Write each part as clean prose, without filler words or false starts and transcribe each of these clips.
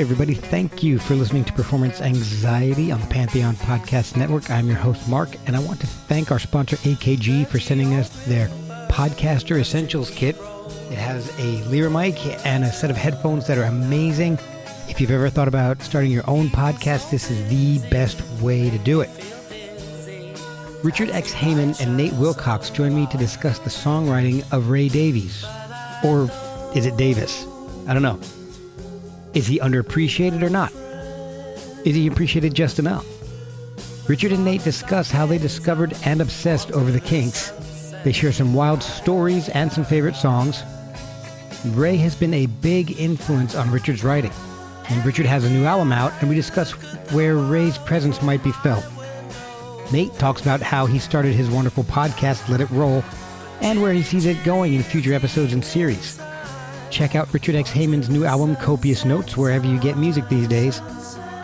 Hey everybody, thank you for listening to Performance Anxiety on the Pantheon Podcast Network. I'm your host, Mark, and I want to thank our sponsor, AKG, for sending us their Podcaster Essentials Kit. It has a Lira mic and a set of headphones that are amazing. If you've ever thought about starting your own podcast, this is the best way to do it. Richard X. Heyman and Nate Wilcox join me to discuss the songwriting of Ray Davies. Or is it Davis? I don't know. Is he underappreciated or not? Is he appreciated just enough? Richard and Nate discuss how they discovered and obsessed over the Kinks. They share some wild stories and some favorite songs. Ray has been a big influence on Richard's writing. And Richard has a new album out, and we discuss where Ray's presence might be felt. Nate talks about how he started his wonderful podcast, Let It Roll, and where he sees it going in future episodes and series. Check out Richard X. Heyman's new album, Copious Notes, wherever you get music these days.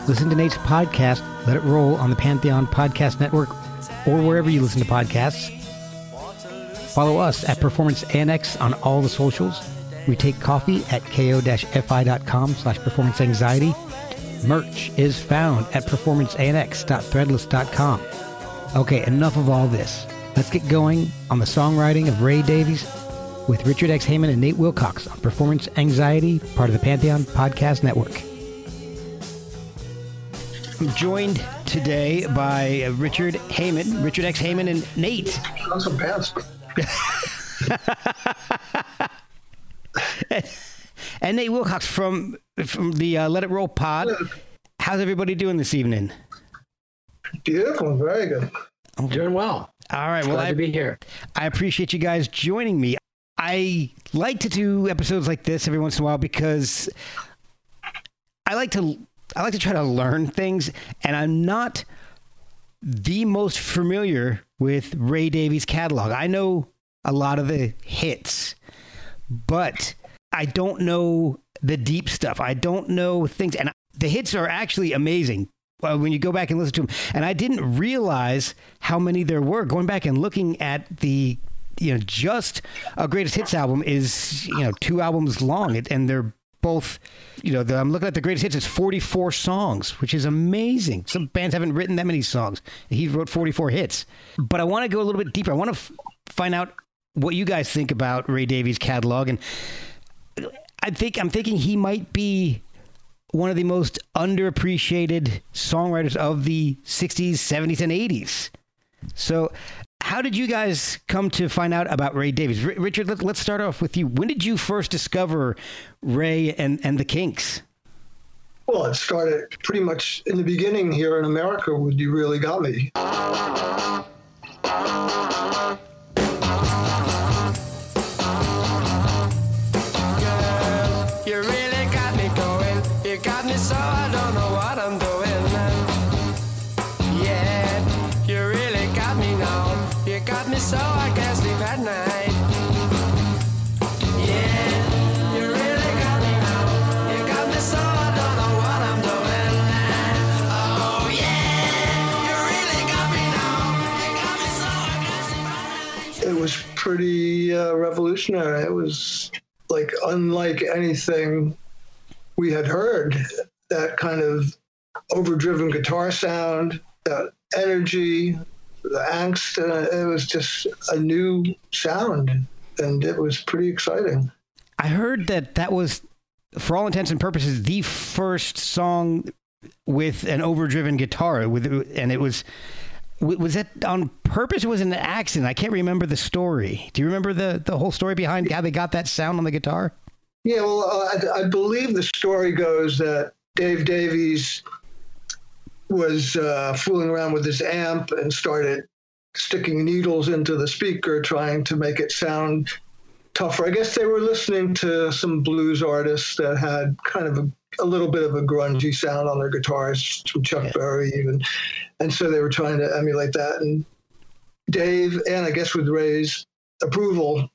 Listen to Nate's podcast, Let It Roll, on the Pantheon Podcast Network, or wherever you listen to podcasts. Follow us at Performance Anx on all the socials. We take coffee at ko-fi.com/performanceanxiety. Merch is found at performanceanx.threadless.com. Okay, enough of all this. Let's get going on the songwriting of Ray Davies with Richard X. Heyman and Nate Wilcox on Performance Anxiety, part of the Pantheon Podcast Network. I'm joined today by Richard X. Heyman and Nate. That's a best. And Nate Wilcox from the Let It Roll pod. How's everybody doing this evening? Beautiful, very good. Okay. Doing well. All right, well, glad to be here. I appreciate you guys joining me. I like to do episodes like this every once in a while because I like to try to learn things, and I'm not the most familiar with Ray Davies' catalog. I know a lot of the hits, but I don't know the deep stuff. I don't know things. And the hits are actually amazing when you go back and listen to them. And I didn't realize how many there were. Going back and looking at the, just a greatest hits album is, 2 albums long, and they're both, I'm looking at the greatest hits, it's 44 songs, which is amazing. Some bands haven't written that many songs. He wrote 44 hits. But I want to go a little bit deeper. I want to find out what you guys think about Ray Davies' catalog. And I'm thinking he might be one of the most underappreciated songwriters of the 60s, 70s, and 80s. So how did you guys come to find out about Ray Davies? Richard, let's start off with you. When did you first discover Ray and the Kinks? Well, it started pretty much in the beginning here in America when You Really Got Me. Girl, you really got me going. You got me so I don't know what I'm doing. So I can't sleep at night. Yeah, you really got me now. You got me so I don't know what I'm doing now. Oh yeah, you really got me now. You got me so I can't sleep at night. It was pretty revolutionary. It was like unlike anything we had heard. That kind of overdriven guitar sound, that energy, the angst, it was just a new sound, and it was pretty exciting. I heard that was, for all intents and purposes, the first song with an overdriven guitar, and it was that on purpose or was it an accident? I can't remember the story. Do you remember the whole story behind how they got that sound on the guitar? Yeah, well, I believe the story goes that Dave Davies was fooling around with his amp and started sticking needles into the speaker, trying to make it sound tougher. I guess they were listening to some blues artists that had kind of a little bit of a grungy sound on their guitars, from Chuck Berry even. And so they were trying to emulate that. And Dave, and I guess with Ray's approval,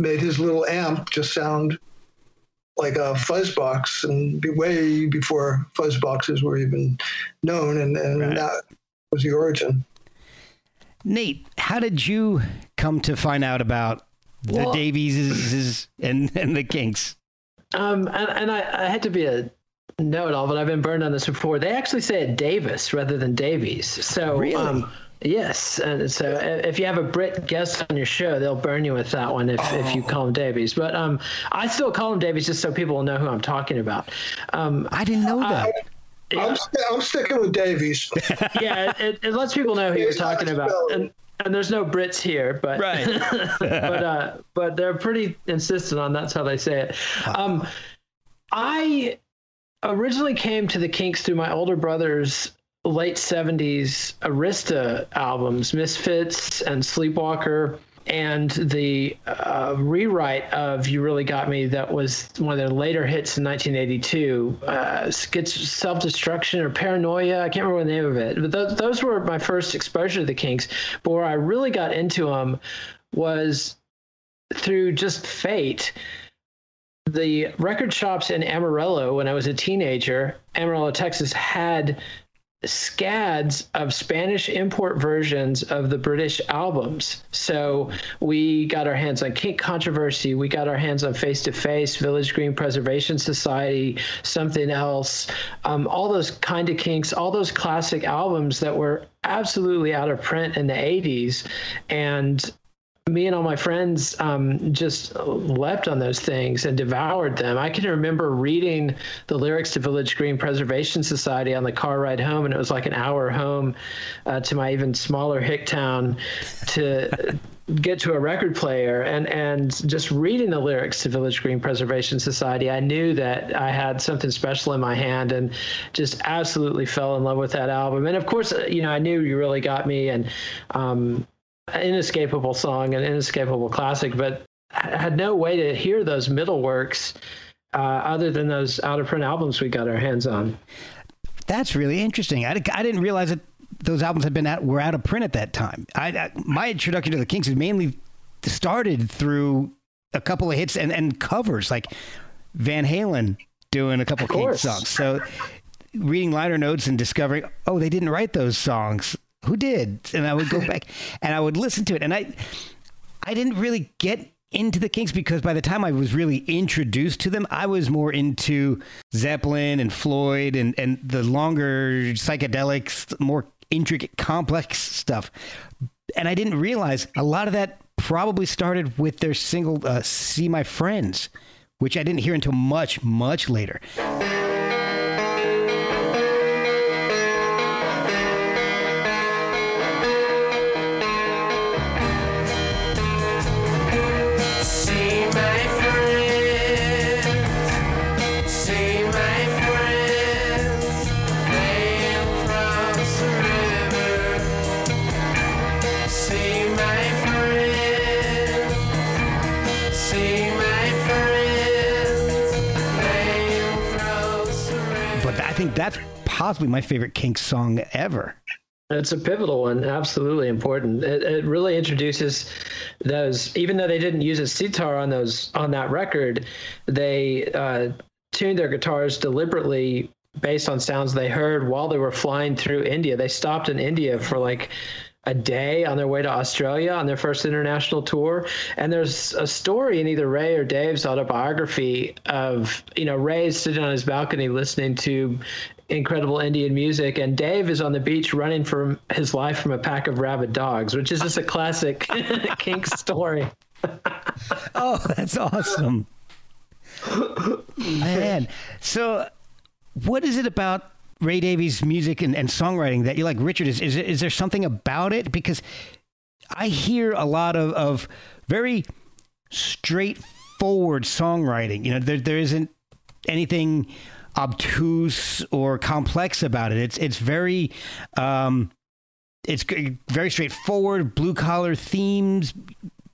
made his little amp just sound like a fuzz box, and way before fuzz boxes were even known. And right. That was the origin. Nate, how did you come to find out about the Davies and the Kinks? And I had to be a know it all, but I've been burned on this before. They actually say it Davis rather than Davies. So really? Yes, and so if you have a Brit guest on your show, they'll burn you with that one if you call him Davies. But I still call him Davies just so people will know who I'm talking about. I didn't know that. Yeah. I'm sticking with Davies. Yeah, it lets people know who you're talking about. And there's no Brits here, but right. but they're pretty insistent on that's how they say it. Wow. I originally came to the Kinks through my older brother's late 70s Arista albums, Misfits and Sleepwalker, and the rewrite of You Really Got Me that was one of their later hits in 1982, Self-Destruction or Paranoia, I can't remember the name of it. But those were my first exposure to the Kinks. But where I really got into them was through just fate. The record shops in Amarillo, when I was a teenager, Amarillo, Texas, had scads of Spanish import versions of the British albums. So we got our hands on Kinks Kontroversy, we got our hands on Face to Face, Village Green Preservation Society, Something Else, all those kind of Kinks, all those classic albums that were absolutely out of print in the 80s. And me and all my friends just leapt on those things and devoured them. I can remember reading the lyrics to Village Green Preservation Society on the car ride home, and it was like an hour home to my even smaller hick town to get to a record player. And just reading the lyrics to Village Green Preservation Society, I knew that I had something special in my hand and just absolutely fell in love with that album. And, of course, I knew You Really Got Me and an inescapable song, an inescapable classic, but I had no way to hear those middle works other than those out-of-print albums we got our hands on. That's really interesting. I didn't realize that those albums were out of print at that time. My introduction to the Kinks is mainly started through a couple of hits and covers, like Van Halen doing a couple of Kinks songs. So reading liner notes and discovering, oh, they didn't write those songs. Who did? And I would go back and I would listen to it. And I didn't really get into the Kinks because by the time I was really introduced to them, I was more into Zeppelin and Floyd and the longer psychedelics, more intricate, complex stuff. And I didn't realize a lot of that probably started with their single See My Friends, which I didn't hear until much, much later. I think that's possibly my favorite Kinks song ever. It's a pivotal one, absolutely important. It really introduces those. Even though they didn't use a sitar on that record, they tuned their guitars deliberately based on sounds they heard while they were flying through India. They stopped in India for like a day on their way to Australia on their first international tour. And there's a story in either Ray or Dave's autobiography of, Ray sitting on his balcony listening to incredible Indian music, and Dave is on the beach running for his life from a pack of rabid dogs, which is just a classic Kinks story. Oh, that's awesome. Man. So what is it about Ray Davies' music and songwriting that you like, Richard? Is there something about it? Because I hear a lot of very straightforward songwriting. There isn't anything obtuse or complex about it. It's very straightforward, blue collar themes,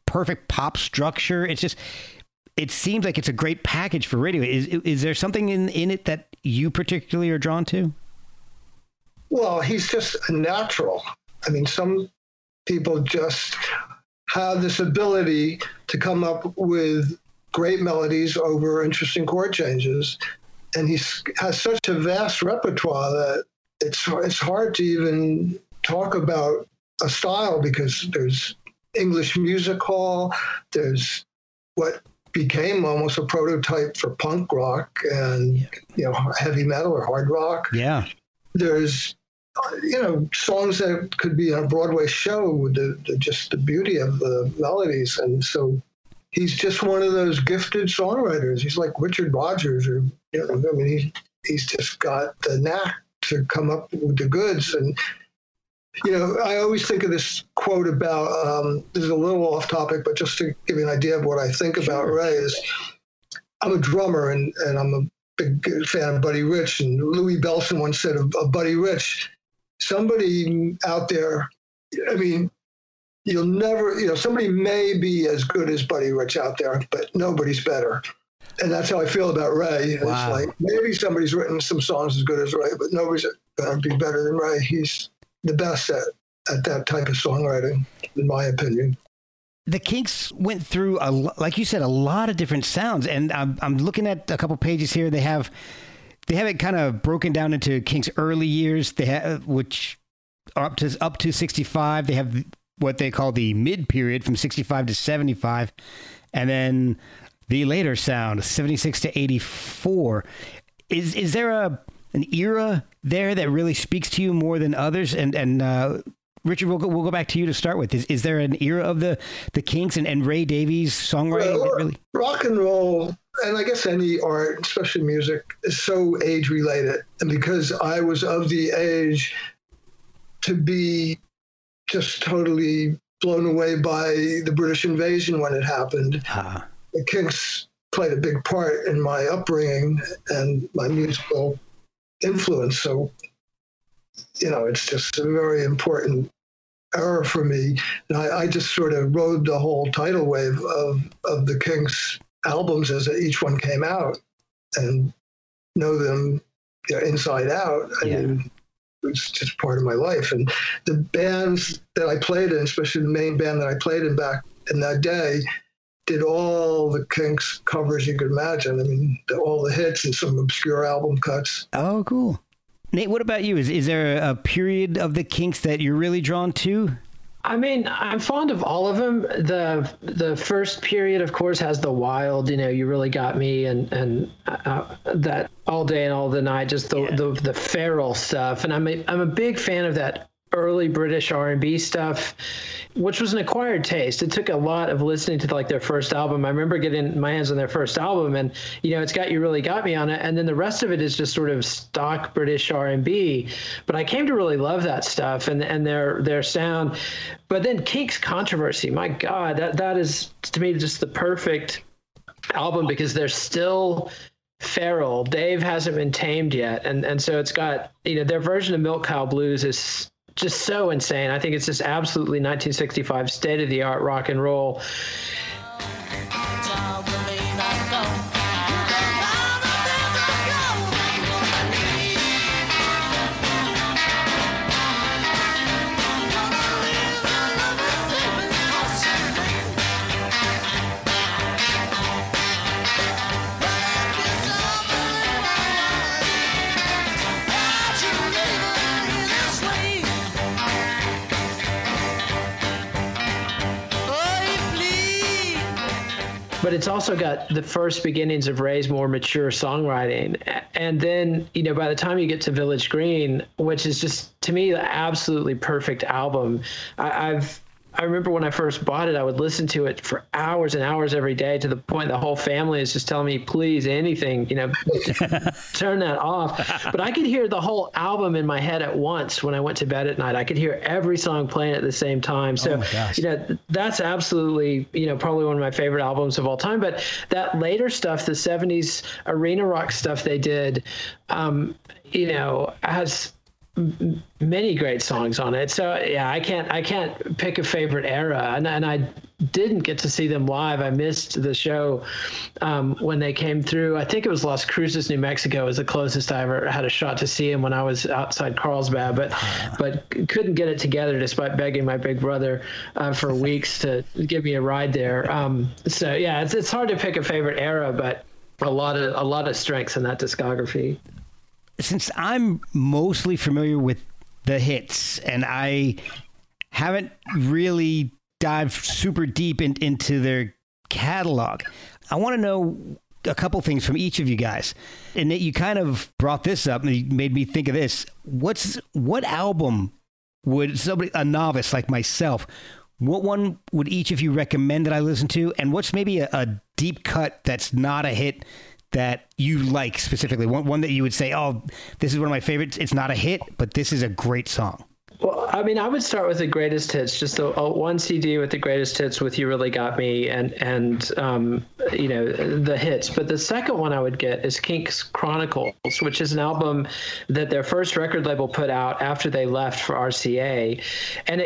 perfect pop structure. It seems like it's a great package for radio. Is there something in it that you particularly are drawn to? Well, he's just a natural. I mean, some people just have this ability to come up with great melodies over interesting chord changes. And he has such a vast repertoire that it's hard to even talk about a style because there's English music hall, there's what became almost a prototype for punk rock and, you know, heavy metal or hard rock. Yeah. There's, you know, songs that could be on a Broadway show with just the beauty of the melodies. And so he's just one of those gifted songwriters. He's like Richard Rodgers, or, you know, I mean, he's just got the knack to come up with the goods. And, you know, I always think of this quote about, this is a little off topic, but just to give you an idea of what I think about Ray is, I'm a drummer and I'm a big fan of Buddy Rich, and Louis Bellson once said of Buddy Rich, somebody out there, I mean, you'll never, you know, somebody may be as good as Buddy Rich out there, but nobody's better. And that's how I feel about Ray. Wow. It's like, maybe somebody's written some songs as good as Ray, but nobody's going to be better than Ray. He's the best at that type of songwriting, in my opinion. The Kinks went through, like you said, a lot of different sounds. And I'm looking at a couple pages here. They have it kind of broken down into Kinks' early years, they have, which are up to 65. They have what they call the mid period from 65 to 75. And then the later sound, 76 to 84. Is there an era there that really speaks to you more than others? And Richard, we'll go back to you to start with. Is there an era of the Kinks and Ray Davies songwriting? Well, really? Rock and roll, and I guess any art, especially music, is so age related. And because I was of the age to be just totally blown away by the British invasion when it happened, the Kinks played a big part in my upbringing and my musical influence. So, you know, it's just a very important era for me. And I just sort of rode the whole tidal wave of the Kinks albums as each one came out and know them, you know, inside out. I mean, it's just part of my life. And the bands that I played in, especially the main band that I played in back in that day, did all the Kinks covers you could imagine. I mean, all the hits and some obscure album cuts. Oh, cool. Nate, what about you? Is there a period of the Kinks that you're really drawn to? I mean, I'm fond of all of them. The first period, of course, has the Wild, you know, You Really Got Me, and that All Day and All the Night, just the feral stuff. And I'm a big fan of that early British R&B stuff, which was an acquired taste. It took a lot of listening to like their first album. I remember getting my hands on their first album and, you know, it's got You Really Got Me on it. And then the rest of it is just sort of stock British R&B, but I came to really love that stuff and their sound. But then Kinks Kontroversy, my God, that is to me just the perfect album because they're still feral. Dave hasn't been tamed yet. And so it's got, you know, their version of Milk Cow Blues is just so insane. I think it's just absolutely 1965 state-of-the-art rock and roll. But it's also got the first beginnings of Ray's more mature songwriting. And then, you know, by the time you get to Village Green, which is just, to me, the absolutely perfect album. I remember when I first bought it, I would listen to it for hours and hours every day to the point the whole family is just telling me, please, anything, you know, turn that off. But I could hear the whole album in my head at once when I went to bed at night. I could hear every song playing at the same time. So, you know, that's absolutely, you know, probably one of my favorite albums of all time. But that later stuff, the 70s arena rock stuff they did, you know, has many great songs on it. So yeah, I can't pick a favorite era, and I didn't get to see them live. I missed the show when they came through. I think it was Las Cruces, New Mexico is the closest I ever had a shot to see him when I was outside Carlsbad, but couldn't get it together despite begging my big brother for weeks to give me a ride there. So yeah, it's hard to pick a favorite era, but a lot of strengths in that discography. Since I'm mostly familiar with the hits and I haven't really dived super deep into their catalog, I want to know a couple things from each of you guys. And Nate, you kind of brought this up and you made me think of this. What album would somebody, a novice like myself, what one would each of you recommend that I listen to? And what's maybe a deep cut that's not a hit that you like specifically? One that you would say, oh, this is one of my favorites. It's not a hit, but this is a great song. Well, I mean, I would start with the greatest hits, just the one CD with the greatest hits with You Really Got Me and you know, the hits. But the second one I would get is Kinks Chronicles, which is an album that their first record label put out after they left for RCA. And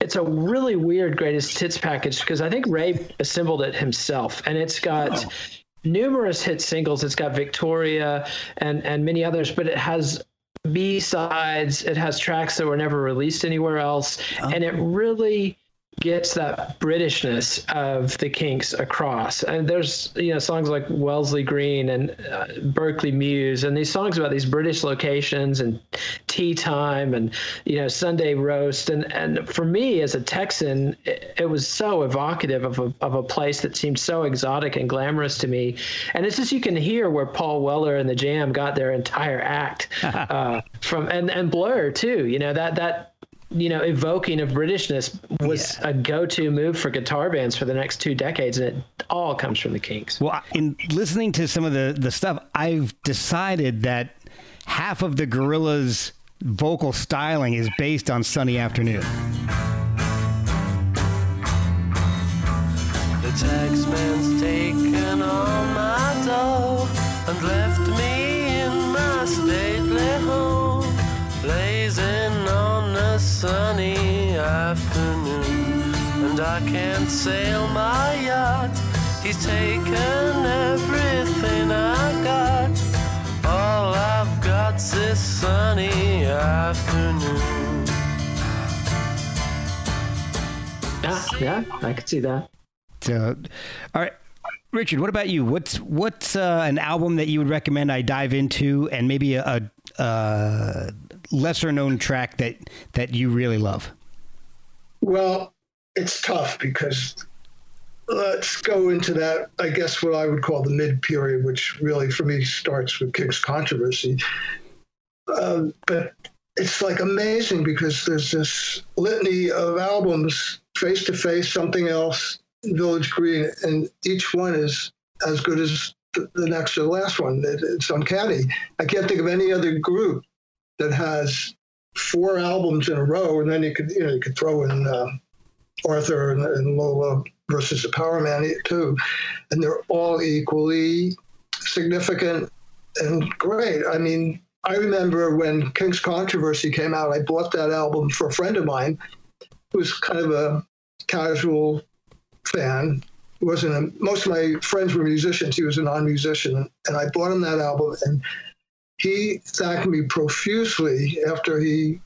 it's a really weird greatest hits package because I think Ray assembled it himself, and it's got numerous hit singles. It's got Victoria and many others, but it has B-sides, it has tracks that were never released anywhere else, and it really gets that Britishness of the Kinks across. And there's, you know, songs like Wellesley Green and Berkeley Mews, and these songs about these British locations and tea time and, you know, Sunday roast. And for me as a Texan, it was so evocative of a place that seemed so exotic and glamorous to me. And it's just, you can hear where Paul Weller and the Jam got their entire act from, and Blur too, you know, that you know, evoking of Britishness was a go-to move for guitar bands for the next 2 decades, and it all comes from the Kinks. Well, in listening to some of the stuff, I've decided that half of the Gorillaz' vocal styling is based on Sunny Afternoon. The taxman's taken all my dough and left me in my stately home, blazing sunny afternoon, and I can't sail my yacht. He's taken everything I got. All I've got's this sunny afternoon. Yeah, I could see that. So, all right, Richard, what about you? What's an album that you would recommend I dive into, and maybe a lesser known track that you really love? Well, it's tough because let's go into that, I guess, what I would call the mid period, which really for me starts with Kinks Kontroversy. But it's like amazing because there's this litany of albums, Face to Face, Something Else, Village Green, and each one is as good as the next or the last one. It's uncanny. I can't think of any other group that has 4 albums in a row, and then you could throw in Arthur and Lola versus the Power Man too, and they're all equally significant and great. I mean, I remember when Kinks Kontroversy came out, I bought that album for a friend of mine who was kind of a casual fan. Most of my friends were musicians. He was a non-musician, and I bought him that album, and he thanked me profusely after he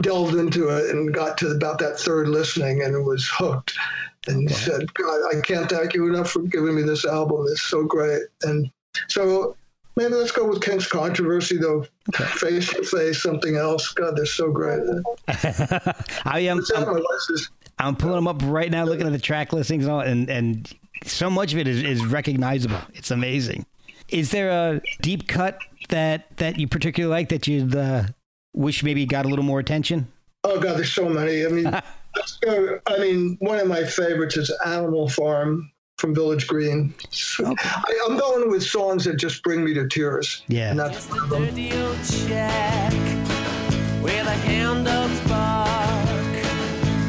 delved into it and got to about that third listening and was hooked. And he said, God, I can't thank you enough for giving me this album. It's so great. And so maybe let's go with Kinks Kontroversy, though. Okay. Face to Face, Something Else. God, they're so great. I'm pulling them up right now, looking at the track listings and all, and so much of it is recognizable. It's amazing. Is there a deep cut that you particularly like that you'd wish maybe got a little more attention? Oh, God, there's so many. I mean, one of my favorites is Animal Farm from Village Green. Okay. I'm going with songs that just bring me to tears. Yeah. And that's one of them. Just a dirty old shack where the hound dogs bark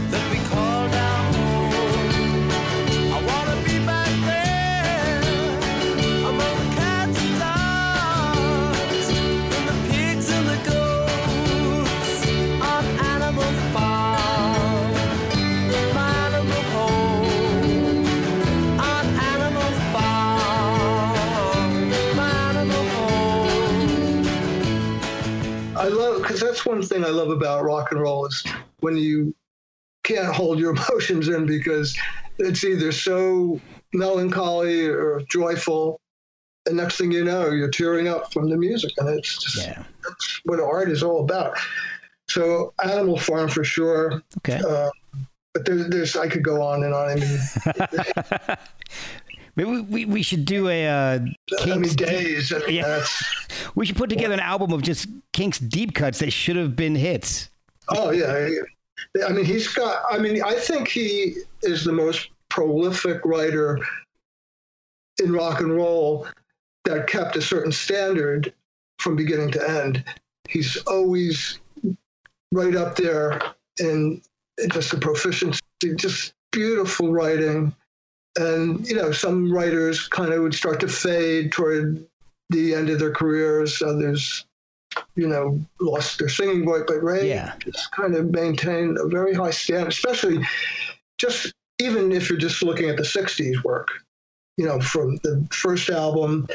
that we called our home. I want to be back there among the cats and dogs and the pigs and the goats on Animal Farm, my animal home, on Animal Farm, my animal home. I love, because that's one thing I love about rock and roll is when you can't hold your emotions in because it's either so melancholy or joyful, and next thing you know, you're tearing up from the music, and it's just that's what art is all about. So Animal Farm for sure. Okay, but there's I could go on and on. I mean, Maybe we should do a Kinks days. We should put together an album of just Kinks deep cuts that should have been hits. Oh yeah, I mean he's got. I mean I think he is the most prolific writer in rock and roll that kept a certain standard from beginning to end. He's always right up there in just the proficiency, just beautiful writing. And, you know, some writers kind of would start to fade toward the end of their careers. Others, you know, lost their singing voice. But Ray just kind of maintained a very high standard, especially just even if you're just looking at the 60s work, you know, from the first album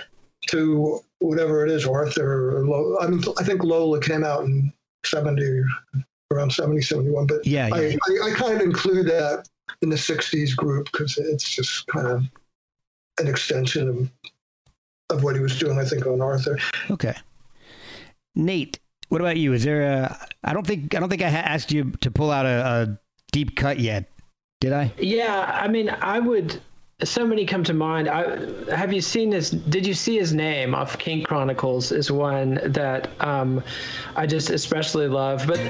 to whatever it is, Arthur. Or Lola. I mean, I think Lola came out in 70, around 70, 71. But I kind of include that in the 60s group because it's just kind of an extension of what he was doing, I think, on Arthur. Okay. Nate, what about you? Is there a... I don't think I asked you to pull out a deep cut yet. Did I? Yeah, I mean, I would... So many come to mind. Have you seen his? Did you see his name off Kinks Chronicles? Is one that I just especially love. But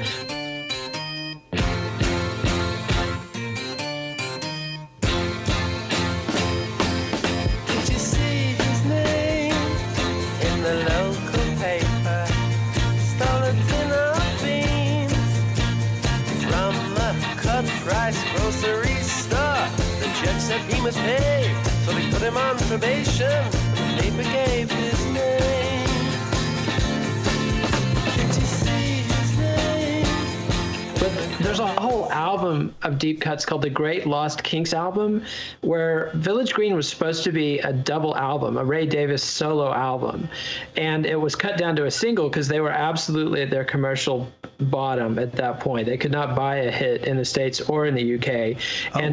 he was paid, so they put him on probation, and they forgave his name. Can't you see his name? But there's a whole album of deep cuts called The Great Lost Kinks Album, where Village Green was supposed to be a double album, a Ray Davies solo album, and it was cut down to a single because they were absolutely at their commercial bottom at that point. They could not buy a hit in the States or in the UK.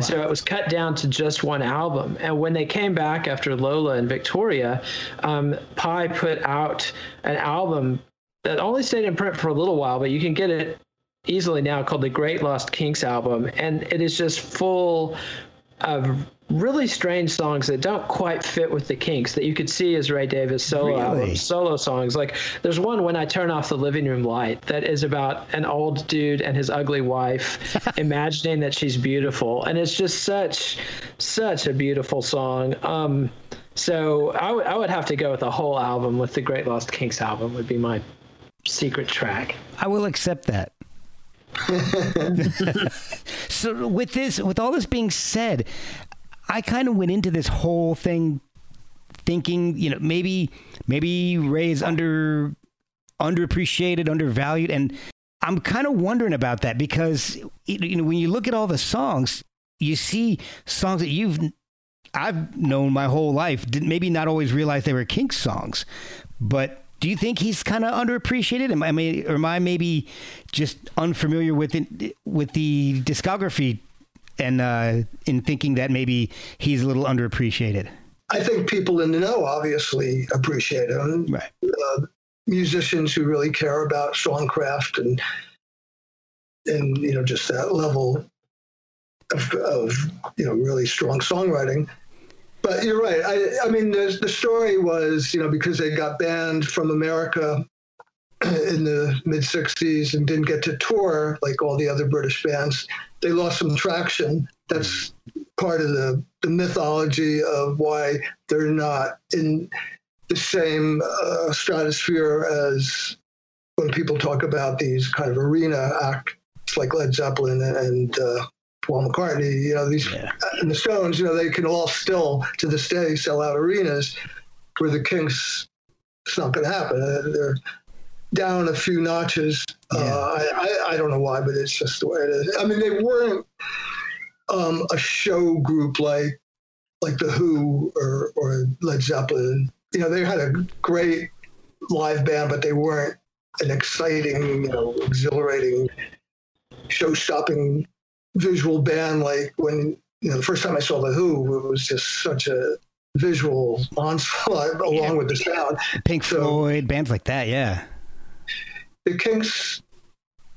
So it was cut down to just one album. And when they came back after Lola and Victoria, Pye put out an album that only stayed in print for a little while, but you can get it easily now, called The Great Lost Kinks Album. And it is just full of really strange songs that don't quite fit with the Kinks that you could see as Ray Davies solo albums, solo songs. Like there's one, When I Turn Off the Living Room Light, that is about an old dude and his ugly wife imagining that she's beautiful. And it's just such a beautiful song. So I would have to go with the whole album with The Great Lost Kinks Album would be my secret track. I will accept that. So with all this being said, I kind of went into this whole thing thinking, you know, maybe Ray is underappreciated, undervalued, and I'm kind of wondering about that because, you know, when you look at all the songs, you see songs that I've known my whole life, maybe not always realized they were Kinks songs, but. Do you think he's kind of underappreciated? Am I maybe just unfamiliar with the discography and in thinking that maybe he's a little underappreciated? I think people in the know obviously appreciate him. Right. Musicians who really care about songcraft and you know just that level of you know really strong songwriting. But you're right. I mean, the story was, you know, because they got banned from America in the mid-60s and didn't get to tour like all the other British bands, they lost some traction. That's part of the mythology of why they're not in the same stratosphere as when people talk about these kind of arena acts like Led Zeppelin and Paul McCartney, you know, these and the Stones, you know, they can all still to this day sell out arenas where the Kinks, it's not going to happen. They're down a few notches. Yeah. I don't know why, but it's just the way it is. I mean, they weren't a show group like The Who or Led Zeppelin. You know, they had a great live band, but they weren't an exciting, you know, exhilarating, show-stopping visual band. Like when, you know, the first time I saw The Who, it was just such a visual onslaught along with the sound. Pink Floyd, bands like that, yeah. The Kinks,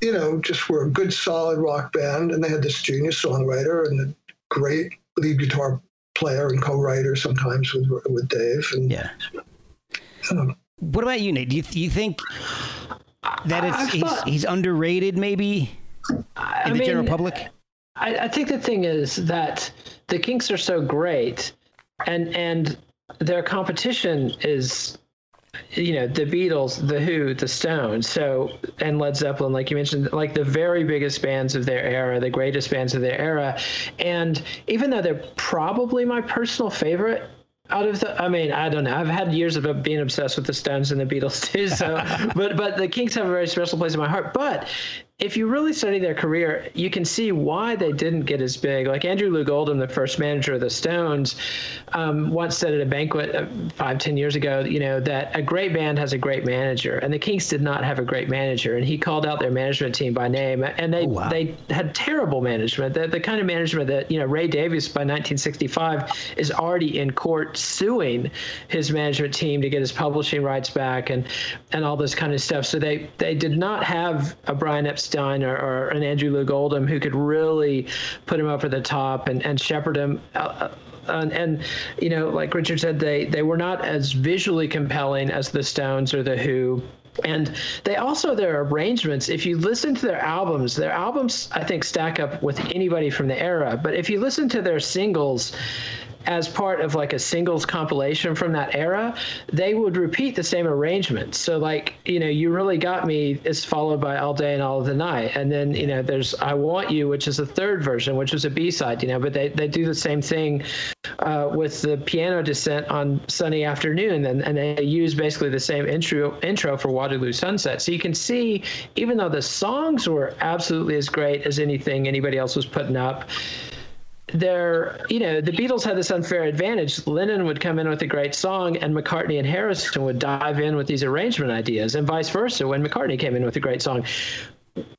you know, just were a good solid rock band, and they had this genius songwriter and a great lead guitar player and co-writer sometimes with Dave. And, yeah. What about you, Nate? Do you think that he's underrated maybe in the general public? I think the thing is that the Kinks are so great, and their competition is, you know, the Beatles, the Who, the Stones, and Led Zeppelin, like you mentioned, like the very biggest bands of their era, the greatest bands of their era. And even though they're probably my personal favorite out of the, I mean, I don't know. I've had years of being obsessed with the Stones and the Beatles too. So, but the Kinks have a very special place in my heart. But if you really study their career, you can see why they didn't get as big. Like Andrew Loog Oldham, the first manager of the Stones, once said at a banquet 5-10 years ago, you know, that a great band has a great manager, and the Kinks did not have a great manager. And he called out their management team by name, and they they had terrible management. The kind of management that, you know, Ray Davies by 1965 is already in court suing his management team to get his publishing rights back and all this kind of stuff. So they did not have a Brian Epstein or an Andrew Loog Oldham who could really put him over the top and shepherd him. And, you know, like Richard said, they were not as visually compelling as the Stones or the Who. And they also, their arrangements, if you listen to their albums, I think, stack up with anybody from the era. But if you listen to their singles as part of like a singles compilation from that era, they would repeat the same arrangements. So like, you know, You Really Got Me is followed by All Day and All of the Night. And then, you know, there's I Want You, which is the third version, which was a B-side, you know, but they do the same thing with the piano descent on Sunny Afternoon. And they use basically the same intro for Waterloo Sunset. So you can see, even though the songs were absolutely as great as anything anybody else was putting up, the Beatles had this unfair advantage. Lennon would come in with a great song, and McCartney and Harrison would dive in with these arrangement ideas, and vice versa when McCartney came in with a great song.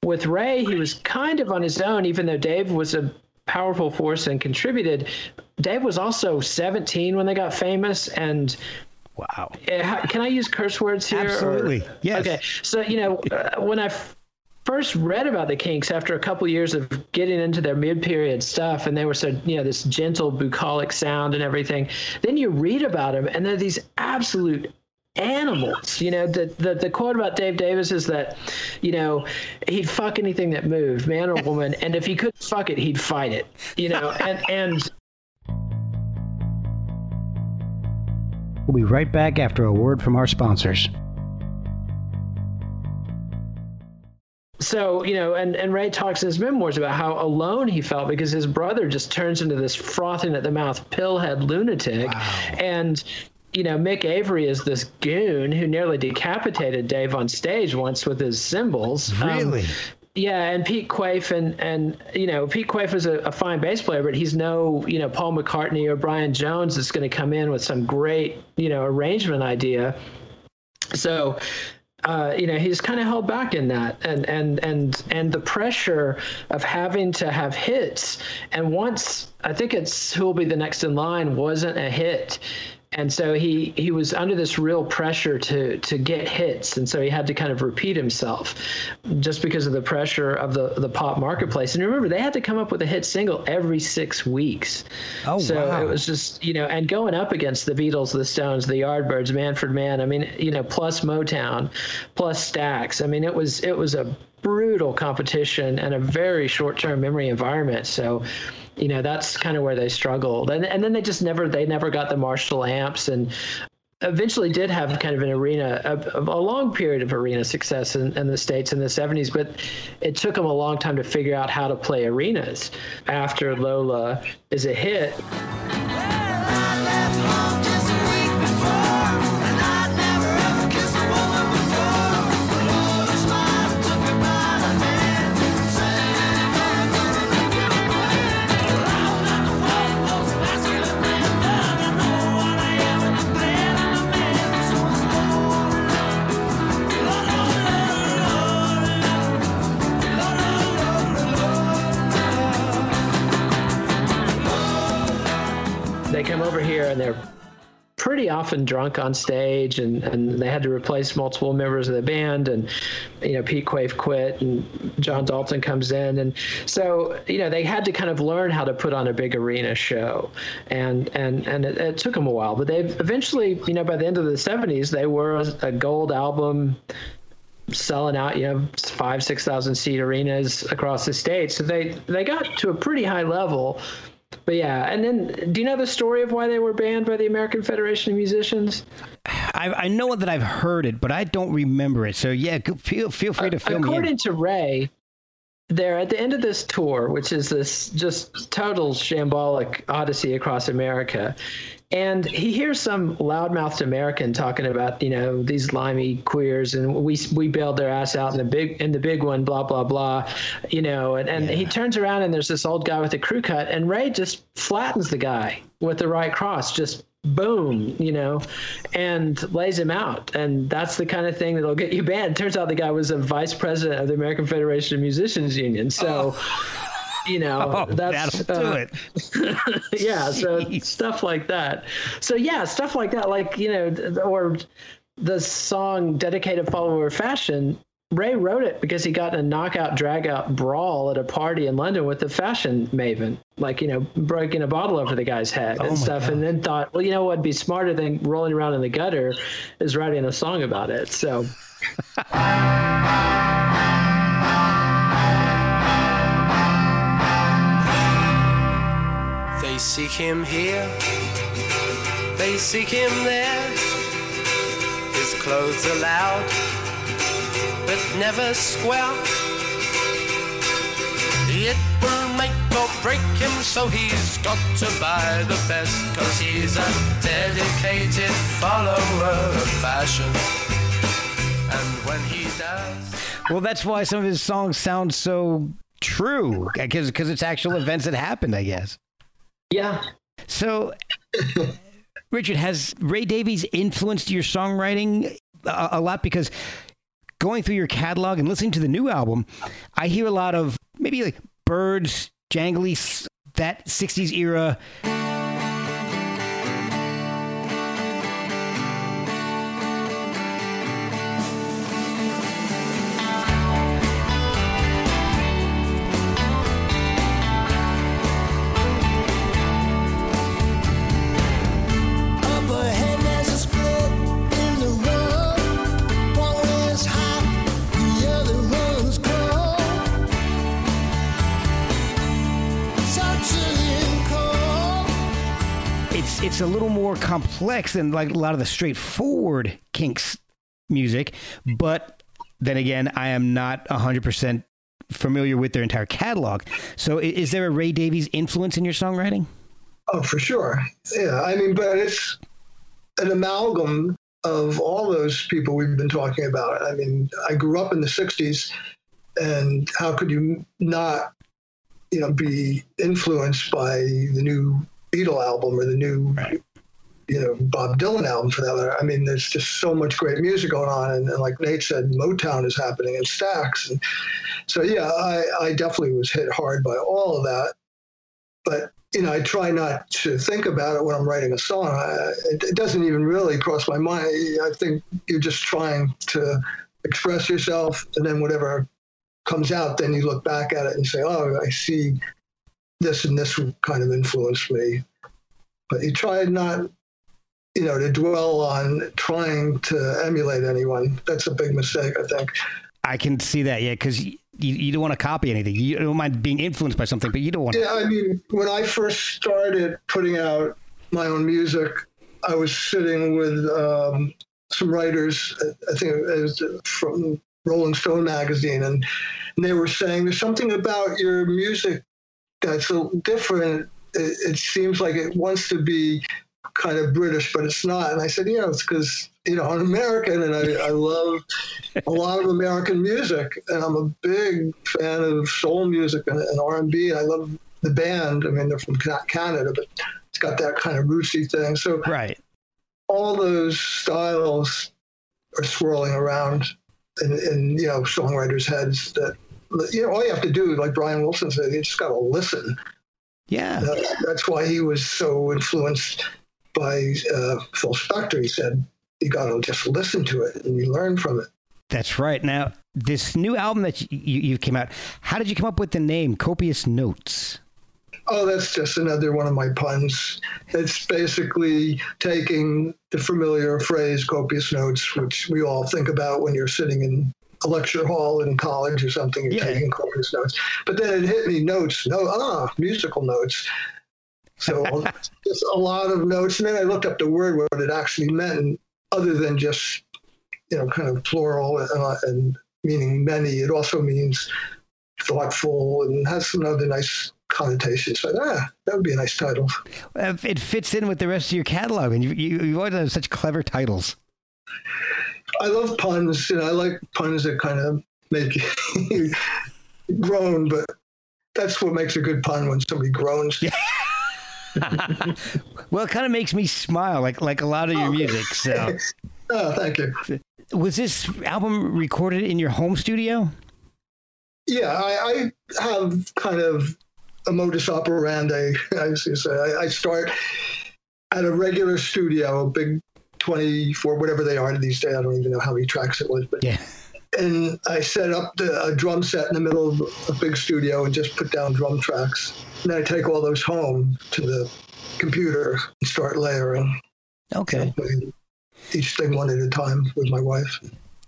With Ray, he was kind of on his own, even though Dave was a powerful force and contributed. Dave was also 17 when they got famous, and wow. Can I use curse words here? Absolutely, yes. Okay, so, you know, when I first read about the Kinks after a couple of years of getting into their mid-period stuff, and they were so, you know, this gentle bucolic sound and everything. Then you read about them, and they're these absolute animals. You know, the quote about Dave Davies is that, you know, he'd fuck anything that moved, man or woman, and if he couldn't fuck it, he'd fight it. You know, and we'll be right back after a word from our sponsors. So, you know, and Ray talks in his memoirs about how alone he felt because his brother just turns into this frothing at the mouth pillhead lunatic. Wow. And, you know, Mick Avery is this goon who nearly decapitated Dave on stage once with his cymbals. Really? Yeah, and Pete Quaife, and you know, Pete Quaife is a fine bass player, but he's no, you know, Paul McCartney or Brian Jones that's going to come in with some great, you know, arrangement idea. So, you know, he's kind of held back in that, and the pressure of having to have hits. And once, I think it's Who'll Be the Next in Line wasn't a hit, and so he was under this real pressure to get hits, and so he had to kind of repeat himself, just because of the pressure of the pop marketplace. And remember, they had to come up with a hit single every 6 weeks. Oh, so wow. It was just, you know, and going up against the Beatles, the Stones, the Yardbirds, Manfred Mann. I mean, you know, plus Motown, plus Stax. I mean, it was a brutal competition and a very short-term memory environment. So, you know, that's kind of where they struggled. And then they never got the Marshall amps, and eventually did have kind of an arena, a long period of arena success in the States in the 70s, but it took them a long time to figure out how to play arenas after Lola is a hit. pretty often drunk on stage, and they had to replace multiple members of the band, and, you know, Pete Quaife quit and John Dalton comes in. And so, you know, they had to kind of learn how to put on a big arena show, and it took them a while, but they've eventually, you know, by the end of the 70s, they were a gold album, selling out, you know, 5,000-6,000 seat arenas across the state. So they got to a pretty high level. But yeah, and then, do you know the story of why they were banned by the American Federation of Musicians? I know that I've heard it, but I don't remember it. So yeah, feel free to fill me in. According to Ray, they're at the end of this tour, which is this just total shambolic odyssey across America, and he hears some loudmouthed American talking about, you know, these limey queers, and we bailed their ass out in the big one, blah, blah, blah, you know. And yeah. He turns around and there's this old guy with a crew cut, and Ray just flattens the guy with the right cross, just boom, you know, and lays him out. And that's the kind of thing that'll get you banned. Turns out the guy was a vice president of the American Federation of Musicians Union. So... Oh. You know, that'll do it. Yeah. Jeez. So stuff like that. So yeah, stuff like that, like, you know, or the song Dedicated Follower of Fashion, Ray wrote it because he got in a knockout drag out brawl at a party in London with the fashion maven, like, you know, breaking a bottle over the guy's head and stuff. God. And then thought, well, you know, what'd be smarter than rolling around in the gutter is writing a song about it. So. They seek him here, they seek him there. His clothes are loud, but never square. It will make or break him, so he's got to buy the best, 'cause he's a dedicated follower of fashion. And when he does... Well, that's why some of his songs sound so true, 'cause it's actual events that happened, I guess. Yeah. So, Richard, has Ray Davies influenced your songwriting a lot? Because going through your catalog and listening to the new album, I hear a lot of maybe like Birds, Jangly, that 60s era. It's a little more complex than like a lot of the straightforward Kinks music, but then again, I am not 100% familiar with their entire catalog. So is there a Ray Davies influence in your songwriting? Oh, for sure. Yeah, I mean, but it's an amalgam of all those people we've been talking about. I mean, I grew up in the 60s, and how could you not, you know, be influenced by the new Beatle album or the new, right, you know, Bob Dylan album, for that matter. I mean, there's just so much great music going on, and like Nate said, Motown is happening in stacks, and so yeah, I definitely was hit hard by all of that. But you know, I try not to think about it when I'm writing a song. It doesn't even really cross my mind. I think you're just trying to express yourself, and then whatever comes out, then you look back at it and say, oh, I see. This and this kind of influenced me. But you try not, you know, to dwell on trying to emulate anyone. That's a big mistake, I think. I can see that, yeah, because you don't want to copy anything. You don't mind being influenced by something, but you don't want to. Yeah, I mean, when I first started putting out my own music, I was sitting with some writers, I think it was from Rolling Stone magazine, and they were saying, there's something about your music that's a different. It seems like it wants to be kind of British, but it's not. And I said, yeah, it's because, you know, I'm American, and I love a lot of American music, and I'm a big fan of soul music and R&B. And I love the band. I mean, they're from Canada, but it's got that kind of rootsy thing. So right, all those styles are swirling around in you know, songwriters' heads that, you know, all you have to do, like Brian Wilson said, you just got to listen. Yeah. That's why he was so influenced by Phil Spector. He said, you got to just listen to it and you learn from it. That's right. Now, this new album that you came out, how did you come up with the name Copious Notes? Oh, that's just another one of my puns. It's basically taking the familiar phrase copious notes, which we all think about when you're sitting in a lecture hall in college or something, you're taking copious notes. But then it hit me, musical notes. So just a lot of notes. And then I looked up the word, what it actually meant, and other than just, kind of plural and meaning many, it also means thoughtful and has some other nice connotation. So that would be a nice title. It fits in with the rest of your catalog, and you've always had such clever titles. I love puns, and I like puns that kind of make you groan, but that's what makes a good pun, when somebody groans. Yeah. Well, it kind of makes me smile, like a lot of your music. So. Oh, thank you. Was this album recorded in your home studio? Yeah, I have kind of a modus operandi. I start at a regular studio, a big 24, whatever they are these days. I don't even know how many tracks it was, but yeah. And I set up a drum set in the middle of a big studio and just put down drum tracks. And I take all those home to the computer and start layering. Okay. Each thing one at a time with my wife.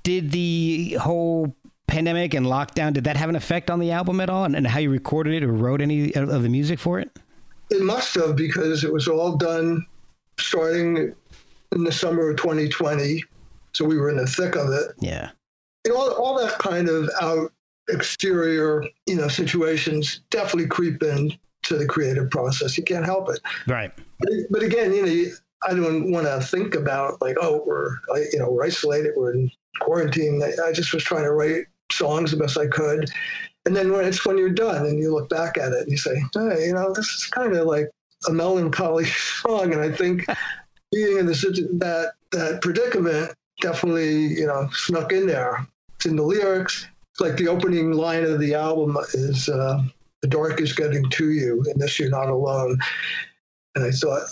Did the whole pandemic and lockdown, did that have an effect on the album at all, and how you recorded it or wrote any of the music for it? It must have, because it was all done starting in the summer of 2020. So we were in the thick of it. Yeah. And all that kind of exterior, situations definitely creep into the creative process. You can't help it. Right. But again, I don't want to think about we're isolated, we're in quarantine. I just was trying to write songs the best I could. And then when you're done and you look back at it and you say, hey, this is kind of like a melancholy song. And I think being in that predicament definitely, snuck in there. It's in the lyrics. It's like the opening line of the album is, the dark is getting to you, and this you're not alone. And I thought,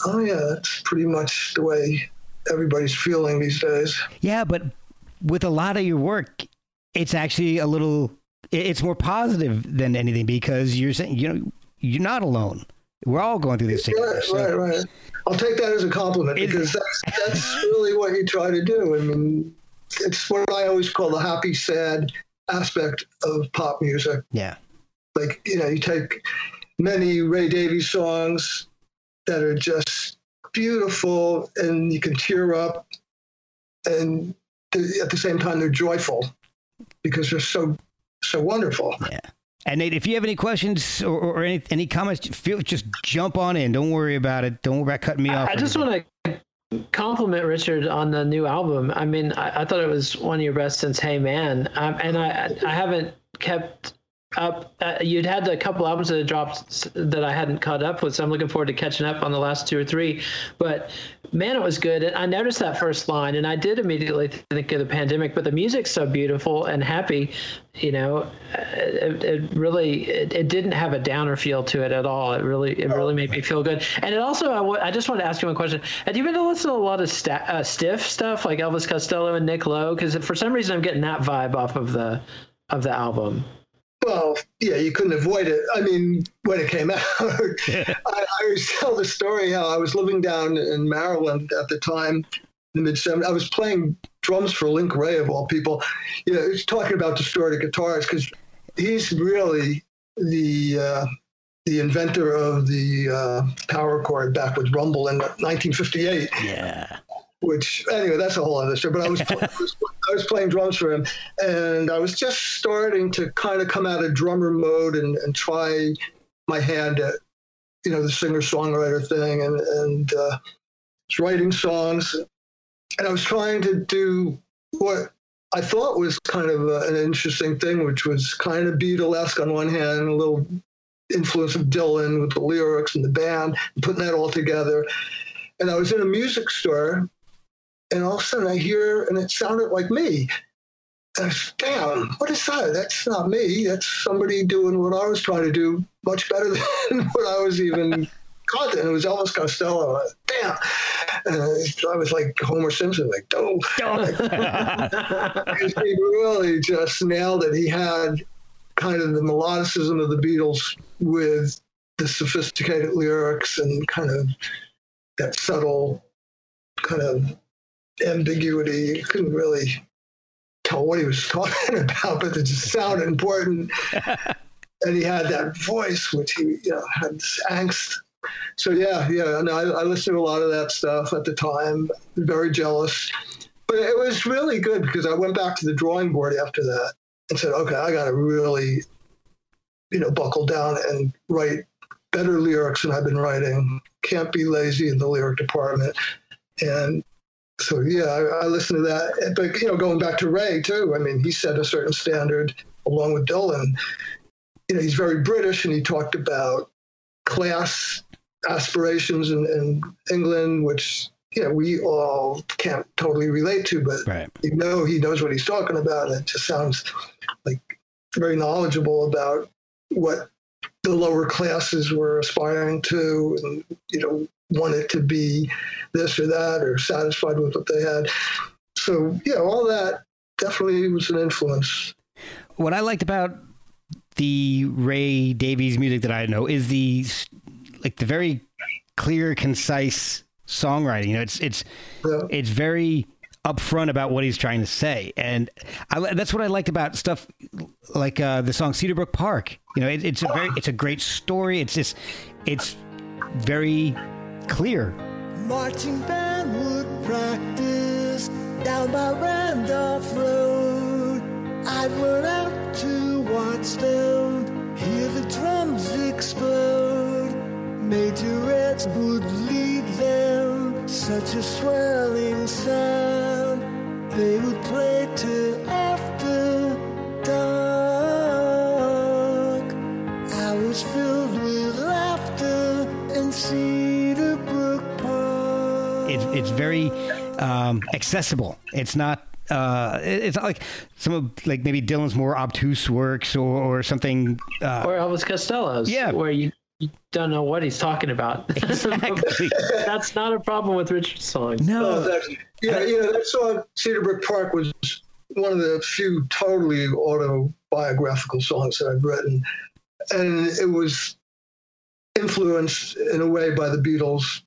that's pretty much the way everybody's feeling these days. Yeah, but with a lot of your work, it's actually it's more positive than anything, because you're saying, you're not alone. We're all going through this together. Right, so. Right. I'll take that as a compliment, because that's really what you try to do. I mean, it's what I always call the happy, sad aspect of pop music. Yeah. Like, you take many Ray Davies songs that are just beautiful, and you can tear up, and at the same time they're joyful because they're so wonderful. Yeah. And Nate, if you have any questions or any comments, just jump on in. Don't worry about it. Don't worry about cutting me off. I just want to compliment Richard on the new album. I mean, I thought it was one of your best since Hey Man, and I haven't kept up. You'd had a couple albums that had dropped that I hadn't caught up with, so I'm looking forward to catching up on the last two or three. But man, it was good. And I noticed that first line, and I did immediately think of the pandemic, but the music's so beautiful and happy. It really didn't have a downer feel to it at all. It really made me feel good. And it also, I just wanted to ask you one question. Have you been to listen to a lot of stiff stuff like Elvis Costello and Nick Lowe? Because for some reason I'm getting that vibe off of the album. Well, yeah, you couldn't avoid it. I mean, when it came out, I always tell the story how I was living down in Maryland at the time, in the mid-70s. I was playing drums for Link Wray, of all people. He's talking about distorted guitars, because he's really the inventor of the power chord back with Rumble in 1958. Yeah. Which, anyway, that's a whole other story. But I was playing drums for him, and I was just starting to kind of come out of drummer mode and try my hand at, the singer-songwriter thing, and was writing songs. And I was trying to do what I thought was kind of an interesting thing, which was kind of Beatlesque on one hand, a little influence of Dylan with the lyrics and the band, and putting that all together. And I was in a music store, and all of a sudden I hear, and it sounded like me. And I was, damn, what is that? That's not me. That's somebody doing what I was trying to do much better than what I was even caught it, and it was Elvis Costello. Damn. I was like Homer Simpson, like, oh. He really just nailed it. He had kind of the melodicism of the Beatles with the sophisticated lyrics and kind of that subtle kind of ambiguity. You couldn't really tell what he was talking about, but it just sounded important. And he had that voice, which he had this angst. So I listened to a lot of that stuff at the time. Very jealous, but it was really good because I went back to the drawing board after that and said, okay, I got to really, buckle down and write better lyrics than I've been writing. Can't be lazy in the lyric department. And so I listened to that. But going back to Ray too. I mean, he set a certain standard along with Dylan. He's very British, and he talked about class aspirations in England, which we all can't totally relate to, but right. He knows what he's talking about, and it just sounds like very knowledgeable about what the lower classes were aspiring to, and wanted to be this or that, or satisfied with what they had. So all that definitely was an influence. What I liked about the Ray Davies music that I know is the very clear, concise songwriting. It's very upfront about what he's trying to say, and that's what I liked about stuff like the song Cedarbrook Park. It's a great story. It's very clear. Marching band would practice down by Randolph Road. I went out to watch them, hear the drums explode. Major Reds would lead them, such a swelling sound. They would play till after dark. I was filled with laughter in Cedarbrook Park. It's very accessible. It's not. It's not like some of maybe Dylan's more obtuse works or something. Or Elvis Costello's. Yeah. Where you don't know what he's talking about. Exactly. That's not a problem with Richard's songs. No. That song, Cedarbrook Park, was one of the few totally autobiographical songs that I've written. And it was influenced in a way by the Beatles'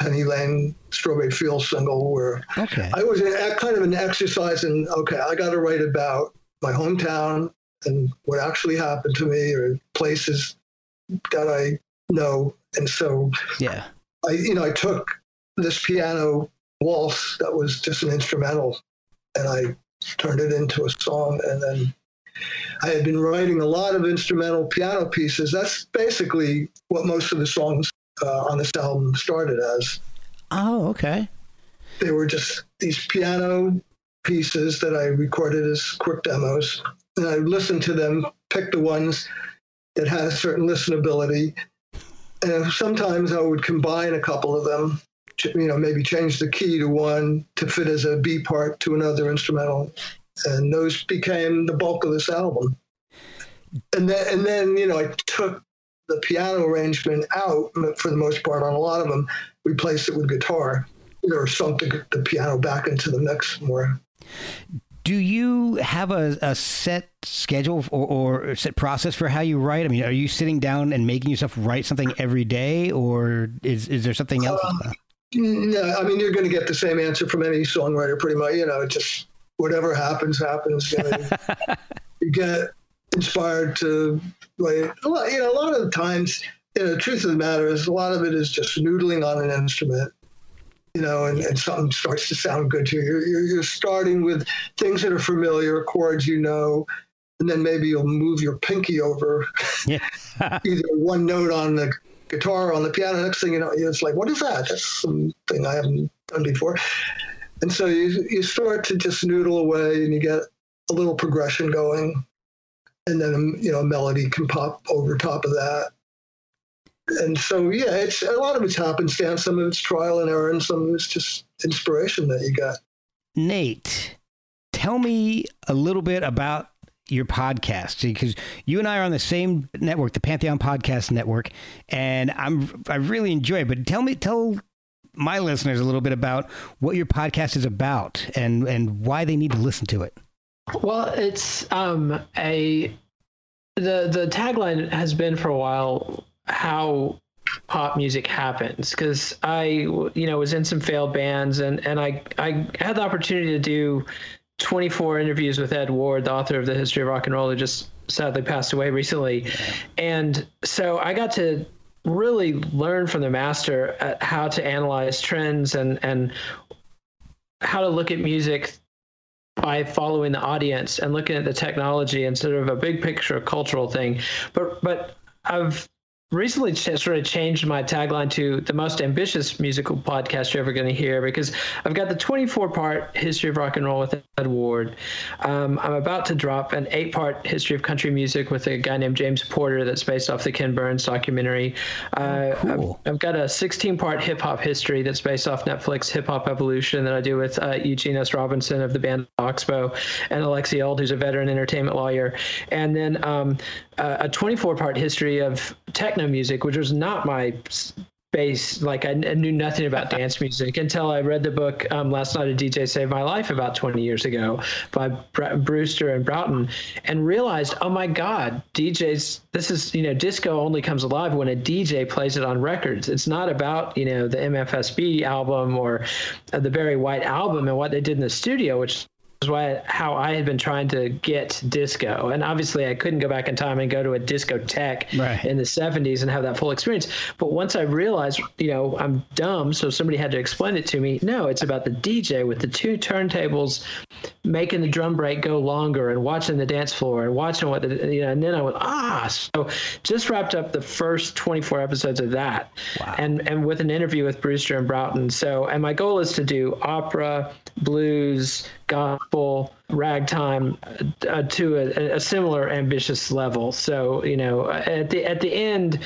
Penny Lane, Strawberry Fields single, where I was kind of an exercise in, I got to write about my hometown and what actually happened to me, or places that I know. And so I took this piano waltz that was just an instrumental, and I turned it into a song. And then I had been writing a lot of instrumental piano pieces. That's basically what most of the songs on this album started as. Oh, okay. They were just these piano pieces that I recorded as quick demos, and I listened to them, picked the ones that had a certain listenability, and sometimes I would combine a couple of them, maybe change the key to one to fit as a B part to another instrumental, and those became the bulk of this album. And then I took the piano arrangement out for the most part on a lot of them, replaced it with guitar, or sunk the piano back into the mix more. Do you have a set schedule or set process for how you write? I mean, are you sitting down and making yourself write something every day, or is there something else? No, I mean, you're going to get the same answer from any songwriter pretty much. Just whatever happens. You get inspired to write. A lot of the times, the truth of the matter is a lot of it is just noodling on an instrument, and something starts to sound good to you. You're starting with things that are familiar, chords and then maybe you'll move your pinky over either one note on the guitar or on the piano. Next thing you know, it's like, what is that? That's something I haven't done before. And so you start to just noodle away, and you get a little progression going. And then, a melody can pop over top of that. And so, it's a lot of it's happenstance. Some of it's trial and error, and some of it's just inspiration that you got. Nate, tell me a little bit about your podcast, because you and I are on the same network, the Pantheon Podcast Network, and I really enjoy it. But tell my listeners a little bit about what your podcast is about and why they need to listen to it. Well, it's the tagline has been for a while how pop music happens, because I was in some failed bands and I had the opportunity to do 24 interviews with Ed Ward, the author of The History of Rock and Roll, who just sadly passed away recently. And so I got to really learn from the master at how to analyze trends and how to look at music by following the audience and looking at the technology and sort of a big picture cultural thing. But I've recently sort of changed my tagline to the most ambitious musical podcast you're ever going to hear, because I've got the 24-part History of Rock and Roll with Ed Ward. I'm about to drop an 8-part History of Country Music with a guy named James Porter that's based off the Ken Burns documentary. Cool. I've got a 16-part hip-hop history that's based off Netflix Hip Hop Evolution that I do with Eugene S. Robinson of the band Oxbow and Alexi Eld, who's a veteran entertainment lawyer. And then a 24-part history of techno music, which was not my base. Like I knew nothing about dance music until I read the book Last Night a DJ Saved My Life about 20 years ago by Brewster and Broughton, and realized, oh my God, DJs, this is, disco only comes alive when a DJ plays it on records. It's not about, the MFSB album or the Barry White album and what they did in the studio, which is how I had been trying to get disco. And obviously I couldn't go back in time and go to a discotheque in the 70s and have that full experience. But once I realized, I'm dumb, so somebody had to explain it to me. No, it's about the DJ with the two turntables making the drum break go longer and watching the dance floor and watching what and then I went, so just wrapped up the first 24 episodes of that. Wow. And with an interview with Brewster and Broughton. And my goal is to do opera, blues, gospel, ragtime to a similar ambitious level. So, at the end,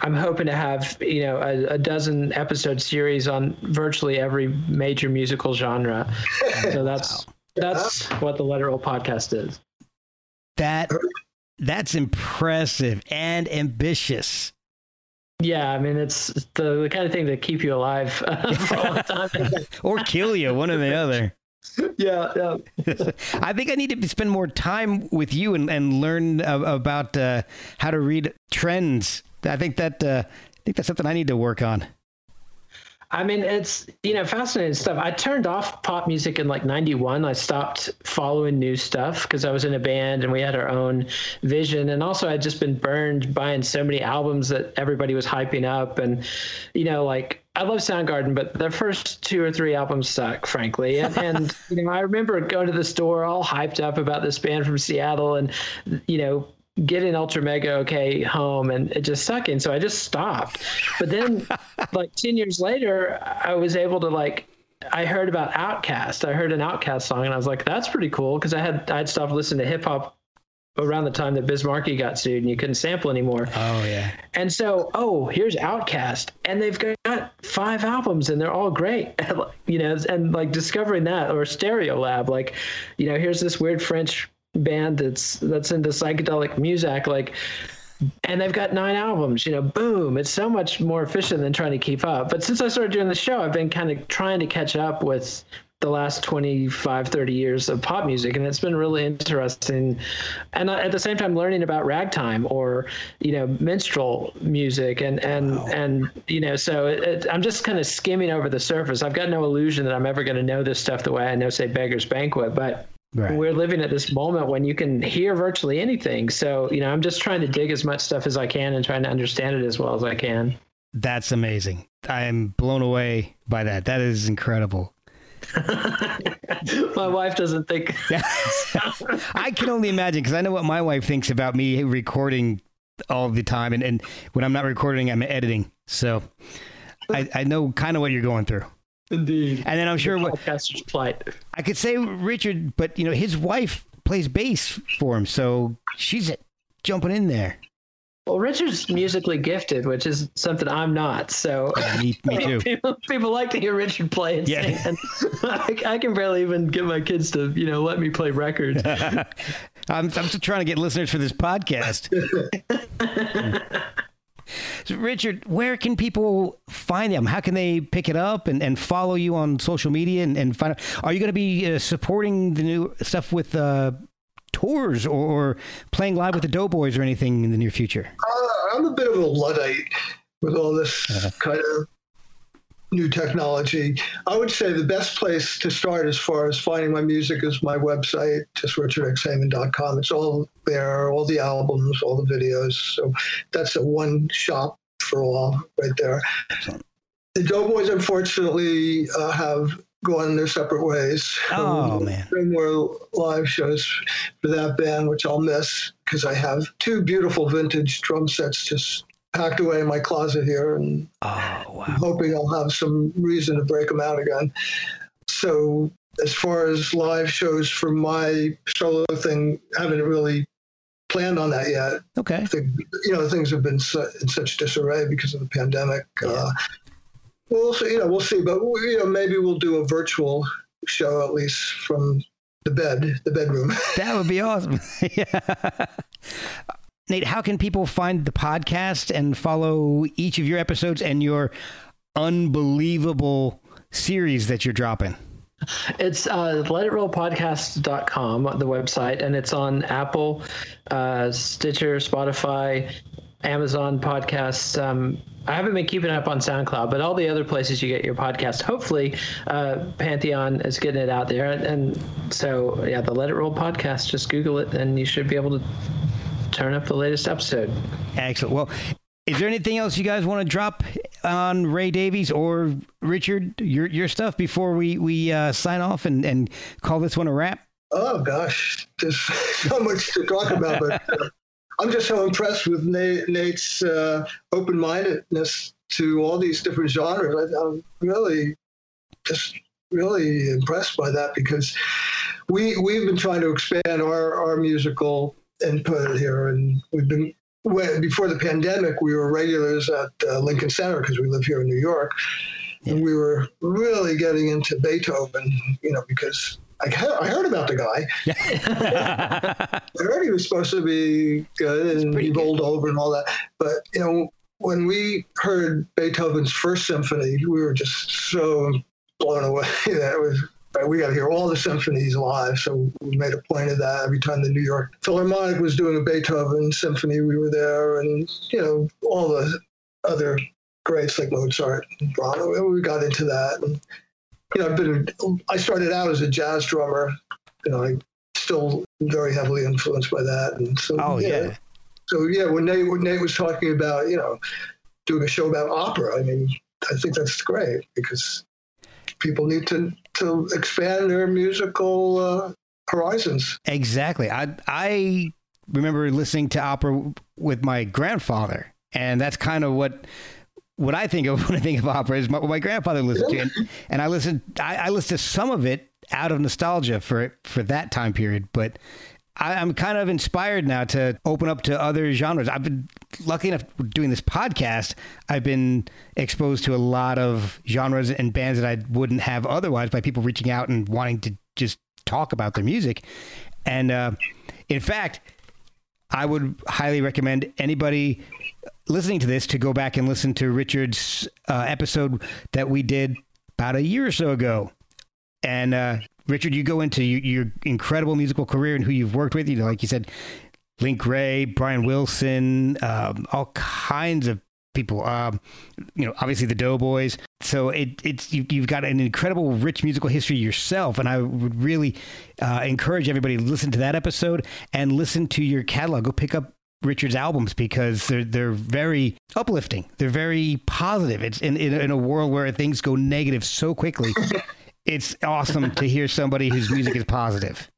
I'm hoping to have, a dozen episode series on virtually every major musical genre. So that's what the Let It Roll podcast is. That's impressive and ambitious. Yeah, I mean, it's the kind of thing that keep you alive for a long time. Or kill you, one or the other. Yeah. I think I need to spend more time with you and learn about how to read trends. I think that's something I need to work on. I mean, it's, fascinating stuff. I turned off pop music in like 91. I stopped following new stuff because I was in a band and we had our own vision. And also I'd just been burned buying so many albums that everybody was hyping up. And, I love Soundgarden, but their first 2 or 3 albums suck, frankly. And I remember going to the store all hyped up about this band from Seattle and, getting Ultra Mega Okay home and it just sucking. So I just stopped. But then 10 years later, I was able to I heard about Outkast. I heard an Outkast song and I was like, that's pretty cool. Cause I'd stopped listening to hip hop around the time that Bismarcky got sued and you couldn't sample anymore. Oh yeah. And so, here's Outkast and they've got 5 albums and they're all great. and discovering that, or Stereo Lab, here's this weird French band that's into psychedelic music, and they've got 9 albums, boom. It's so much more efficient than trying to keep up. But since I started doing the show, I've been kind of trying to catch up with the last 25, 30 years of pop music. And it's been really interesting. And at the same time, learning about ragtime or, minstrel music so I'm just kind of skimming over the surface. I've got no illusion that I'm ever going to know this stuff the way I know, say, Beggar's Banquet, but we're living at this moment when you can hear virtually anything. So, I'm just trying to dig as much stuff as I can and trying to understand it as well as I can. That's amazing. I'm blown away by that. That is incredible. My wife doesn't think. I can only imagine, because I know what my wife thinks about me recording all the time, and when I'm not recording, I'm editing. So I know kind of what you're going through. Indeed. And then I'm sure what podcaster's plight. I could say Richard, but his wife plays bass for him, so she's jumping in there. Well, Richard's musically gifted, which is something I'm not. So me too. People like to hear Richard play and sing. And I can barely even get my kids to, let me play records. I'm still trying to get listeners for this podcast. So Richard, where can people find them? How can they pick it up and follow you on social media and find out? Are you going to be supporting the new stuff with tours or playing live with the Doughboys or anything in the near future? I'm a bit of a Luddite with all this kind of new technology. I would say the best place to start as far as finding my music is my website, just richardxheyman.com. It's all there, all the albums, all the videos. So that's a one shop for all right there. Excellent. The Doughboys, unfortunately, have gone their separate ways. Oh, man. No more live shows for that band, which I'll miss because I have two beautiful vintage drum sets just packed away in my closet here, and I'm hoping I'll have some reason to break them out again. So as far as live shows for my solo thing, I haven't really planned on that yet. Okay. I think, you know, things have been in such disarray because of the pandemic. Yeah. We'll see, but maybe we'll do a virtual show at least from the bedroom. That would be awesome. Yeah. Nate, how can people find the podcast and follow each of your episodes and your unbelievable series that you're dropping? It's LetItRollPodcast.com, the website, and it's on Apple, Stitcher, Spotify, Amazon Podcasts. I haven't been keeping up on SoundCloud, but all the other places you get your podcast, hopefully Pantheon is getting it out there. And so, yeah, the Let It Roll podcast, just Google it and you should be able to turn up the latest episode. Excellent. Well, is there anything else you guys want to drop on Ray Davies or Richard, your stuff before we sign off and call this one a wrap? Oh gosh, there's so much to talk about, but I'm just so impressed with Nate's open-mindedness to all these different genres. I'm really impressed by that because we've been trying to expand our musical input here, and we've been before the pandemic we were regulars at Lincoln Center because we live here in New York. Yeah. And we were really getting into Beethoven, because I heard about the guy. I heard he was supposed to be good and he rolled over and all that, but when we heard Beethoven's First Symphony, we were just so blown away that it was, we got to hear all the symphonies live. So we made a point of that. Every time the New York Philharmonic was doing a Beethoven symphony, we were there, and, all the other greats like Mozart and Brahms. We got into that. And, I started out as a jazz drummer. I'm still very heavily influenced by that. And so, when Nate was talking about, doing a show about opera, I think that's great because people need to expand their musical horizons. Exactly. I remember listening to opera with my grandfather, and that's kind of what I think of when I think of opera is what my grandfather listened to. And I listened to some of it out of nostalgia for that time period, but I'm kind of inspired now to open up to other genres. I've been lucky enough doing this podcast. I've been exposed to a lot of genres and bands that I wouldn't have otherwise by people reaching out and wanting to just talk about their music. And in fact, I would highly recommend anybody listening to this to go back and listen to Richard's episode that we did about a year or so ago. And, Richard, you go into your incredible musical career and who you've worked with. Like you said, Link Wray, Brian Wilson, all kinds of people. Obviously the Doughboys. So you've got an incredible rich musical history yourself, and I would really encourage everybody to listen to that episode and listen to your catalog. Go pick up Richard's albums because they're very uplifting. They're very positive. It's in a world where things go negative so quickly. It's awesome to hear somebody whose music is positive.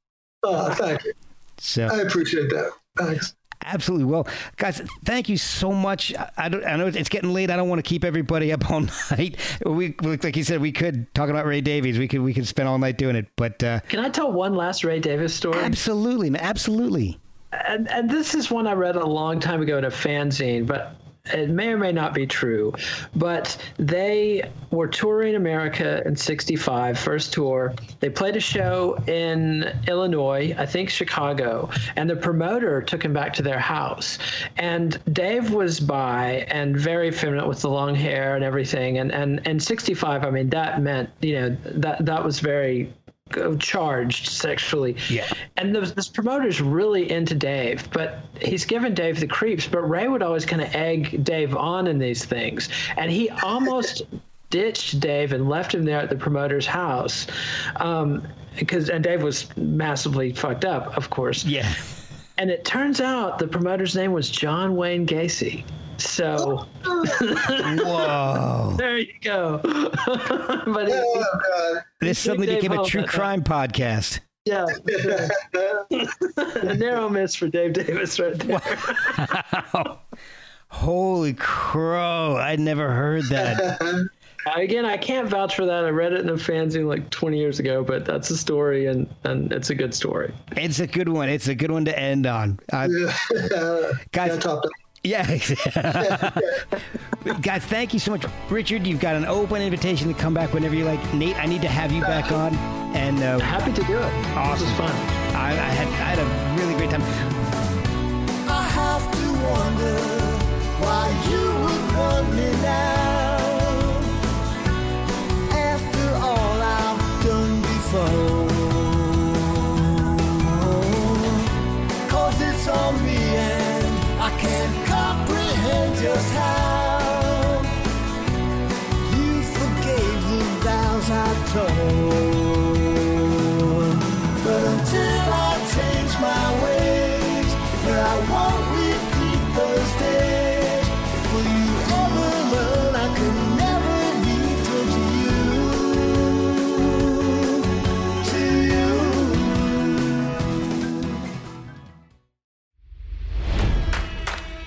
Oh, thank you. So I appreciate that. Thanks. Absolutely. Well, guys, thank you so much. I know it's getting late. I don't want to keep everybody up all night. We, like you said, we could talk about Ray Davies. We could spend all night doing it. But can I tell one last Ray Davies story? Absolutely, man. Absolutely. And this is one I read a long time ago in a fanzine, but It may or may not be true, but they were touring America in '65, first tour. They played a show in Illinois, I think Chicago, and the promoter took him back to their house. And Dave was bi and very feminine with the long hair and everything. And in '65, I mean, that meant, you know, that was very charged sexually. Yeah. And this promoter's really into Dave, but he's given Dave the creeps, but Ray would always kind of egg Dave on in these things. And he almost ditched Dave and left him there at the promoter's house. And Dave was massively fucked up, of course. Yeah. And it turns out the promoter's name was John Wayne Gacy. So whoa. There you go. But this suddenly became a true crime podcast. Yeah. A narrow miss for Dave Davies right there. Wow. Holy crow. I'd never heard that. Again, I can't vouch for that. I read it in a fanzine like 20 years ago, but that's a story, and it's a good story. It's a good one. It's a good one to end on. Guys, yeah. Guys, thank you so much. Richard, you've got an open invitation to come back whenever you like. Nate, I need to have you back on. And happy to do it. Awesome. This was fun. I had a really great time. I have to wonder why you would want me now, after all I've done before. 'Cause it's on me and I can't comprehend just how you forgave the vows I told. But until I change my ways, yeah, I won't repeat those days. Will you ever learn I could never be to you?